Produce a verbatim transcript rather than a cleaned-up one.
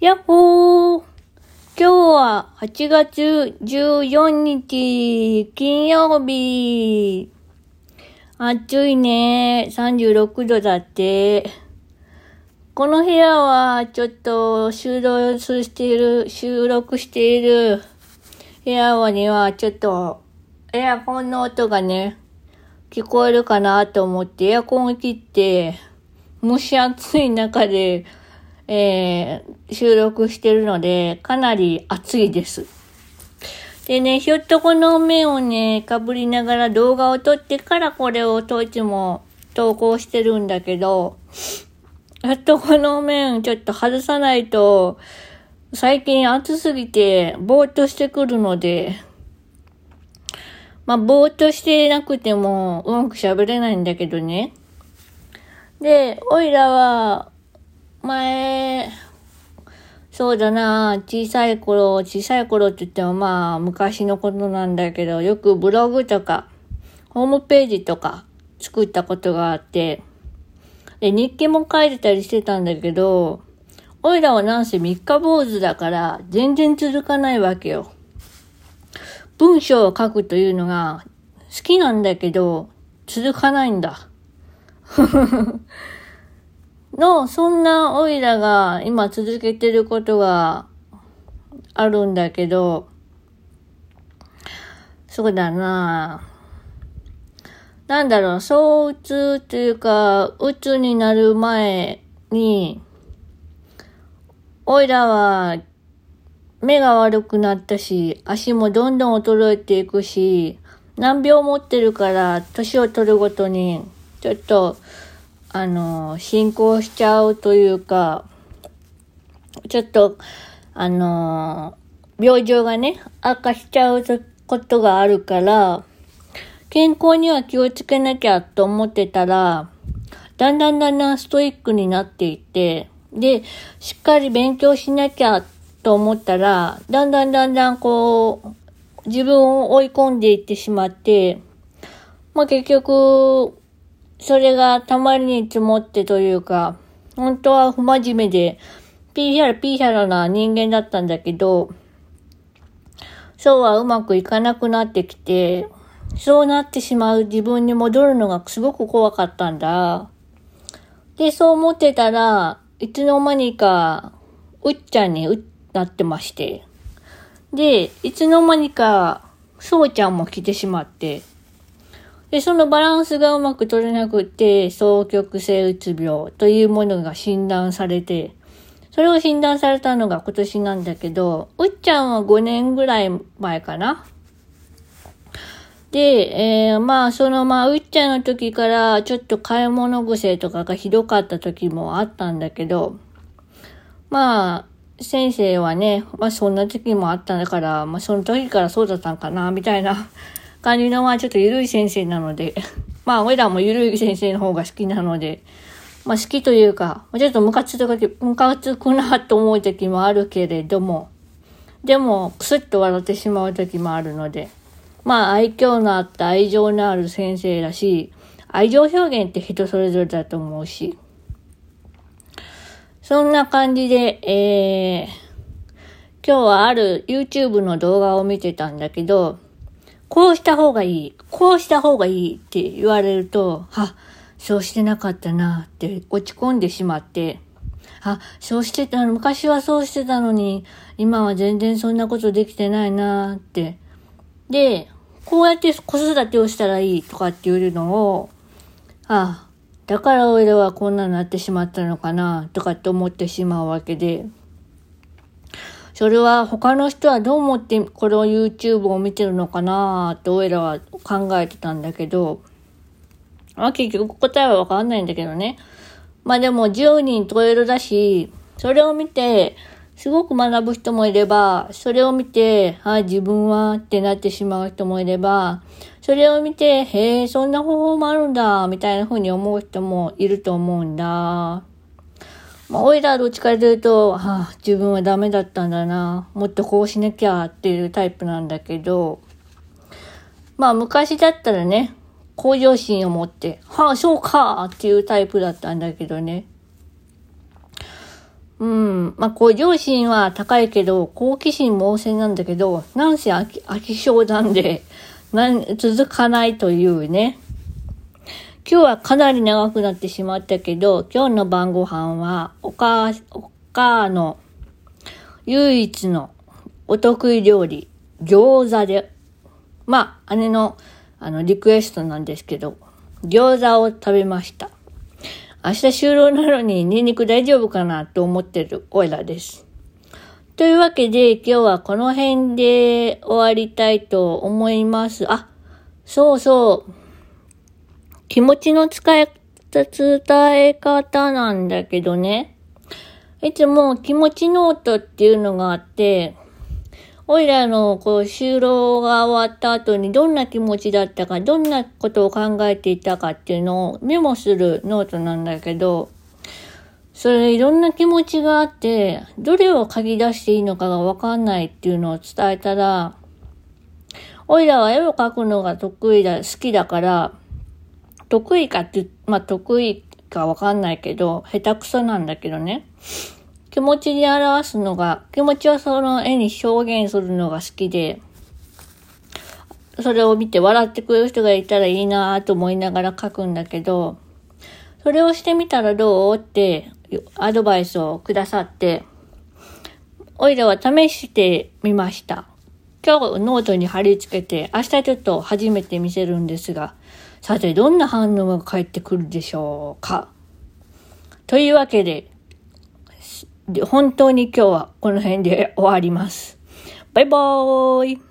やっほー、今日ははちがつじゅうよっか金曜日。暑いね、さんじゅうろくどだって。この部屋はちょっと収録している収録している部屋はにはちょっとエアコンの音がね聞こえるかなと思ってエアコンを切って蒸し暑い中でえー、収録してるので、かなり暑いです。でね、ひょっとこの面をね、かぶりながら動画を撮ってからこれをいつも投稿してるんだけど、ひょっとこの面ちょっと外さないと、最近暑すぎてぼーっとしてくるので、まあぼーっとしてなくてもうまく喋れないんだけどね。で、おいらは、前、そうだな、小さい頃、小さい頃って言ってもまあ昔のことなんだけど、よくブログとか、ホームページとか作ったことがあって、で、日記も書いてたりしてたんだけど、おいらはなんせ三日坊主だから全然続かないわけよ。文章を書くというのが好きなんだけど、続かないんだ。ふふふ。の、そんなおいらが今続けてることがあるんだけど、そうだなぁ。なんだろう、躁うつというか、うつになる前に、おいらは目が悪くなったし、足もどんどん衰えていくし、難病持ってるから、年を取るごとに、ちょっと、あの、進行しちゃうというか、ちょっと、あの、病状がね、悪化しちゃうことがあるから、健康には気をつけなきゃと思ってたら、だんだんだんだんストイックになっていって、で、しっかり勉強しなきゃと思ったら、だんだんだんだんこう、自分を追い込んでいってしまって、まあ、結局、それがたまりに積もってというか、本当は不真面目で、ピーヒャラピーヒャラな人間だったんだけど、そうはうまくいかなくなってきて、そうなってしまう自分に戻るのがすごく怖かったんだ。で、そう思ってたら、いつの間にか、うっちゃんになってまして。で、いつの間にか、そうちゃんも来てしまって、で、そのバランスがうまく取れなくて、双極性うつ病というものが診断されて、それを診断されたのが今年なんだけど、うっちゃんはごねんぐらい前かな。で、えー、まあ、そのまあ、うっちゃんの時からちょっと買い物癖とかがひどかった時もあったんだけど、まあ、先生はね、まあそんな時もあったんだから、まあその時からそうだったんかな、みたいな。感じのはちょっとゆるい先生なので、まあ、俺らもゆるい先生の方が好きなので、まあ、好きというか、ちょっとムカつく、ムカつくなと思う時もあるけれども、でも、クスッと笑ってしまう時もあるので、まあ、愛嬌のあった愛情のある先生だし、愛情表現って人それぞれだと思うし、そんな感じで、えー、今日はある YouTube の動画を見てたんだけど、こうした方がいい、こうした方がいいって言われると、あ、そうしてなかったなって落ち込んでしまって、あ、そうしてた、昔はそうしてたのに、今は全然そんなことできてないなって。で、こうやって子育てをしたらいいとかっていうのを、あ、だから俺はこんなになってしまったのかなとかって思ってしまうわけで、それは他の人はどう思ってこの YouTube を見てるのかなーって俺らは考えてたんだけど、まあ、結局答えはわかんないんだけどね。まあでもじゅうにんトイレだし、それを見てすごく学ぶ人もいれば、それを見て、あ、自分はってなってしまう人もいれば、それを見て、へえ、そんな方法もあるんだみたいな風に思う人もいると思うんだ。まあ、おいらどっちかというと、はあ、自分はダメだったんだな、もっとこうしなきゃっていうタイプなんだけど、まあ昔だったらね、向上心を持って、はあ、そうかっていうタイプだったんだけどね。うん。まあ、こう、両親は高いけど、好奇心も旺盛なんだけど、なんせ飽き、飽き性なんで、なん、続かないというね。今日はかなり長くなってしまったけど、今日の晩ご飯は、お母、お母の唯一のお得意料理、餃子で、まあ、姉の、あの、リクエストなんですけど、餃子を食べました。明日就労なのにニンニク大丈夫かなと思ってるオイラです。というわけで今日はこの辺で終わりたいと思います。あ、そうそう。気持ちの使い、伝え方なんだけどね。いつも気持ちノートっていうのがあって、オイラのこう就労が終わった後にどんな気持ちだったか、どんなことを考えていたかっていうのをメモするノートなんだけど、それいろんな気持ちがあって、どれを書き出していいのかがわかんないっていうのを伝えたら、オイラは絵を描くのが得意だ、好きだから、得意かって、まあ得意かわかんないけど、下手くそなんだけどね。気持ちで表すのが、気持ちをその絵に表現するのが好きで、それを見て笑ってくれる人がいたらいいなぁと思いながら描くんだけど、それをしてみたらどうってアドバイスをくださって、オイラは試してみました。今日ノートに貼り付けて、明日ちょっと初めて見せるんですが、さてどんな反応が返ってくるでしょうか。というわけで、で本当に今日はこの辺で終わります。バイバーイ。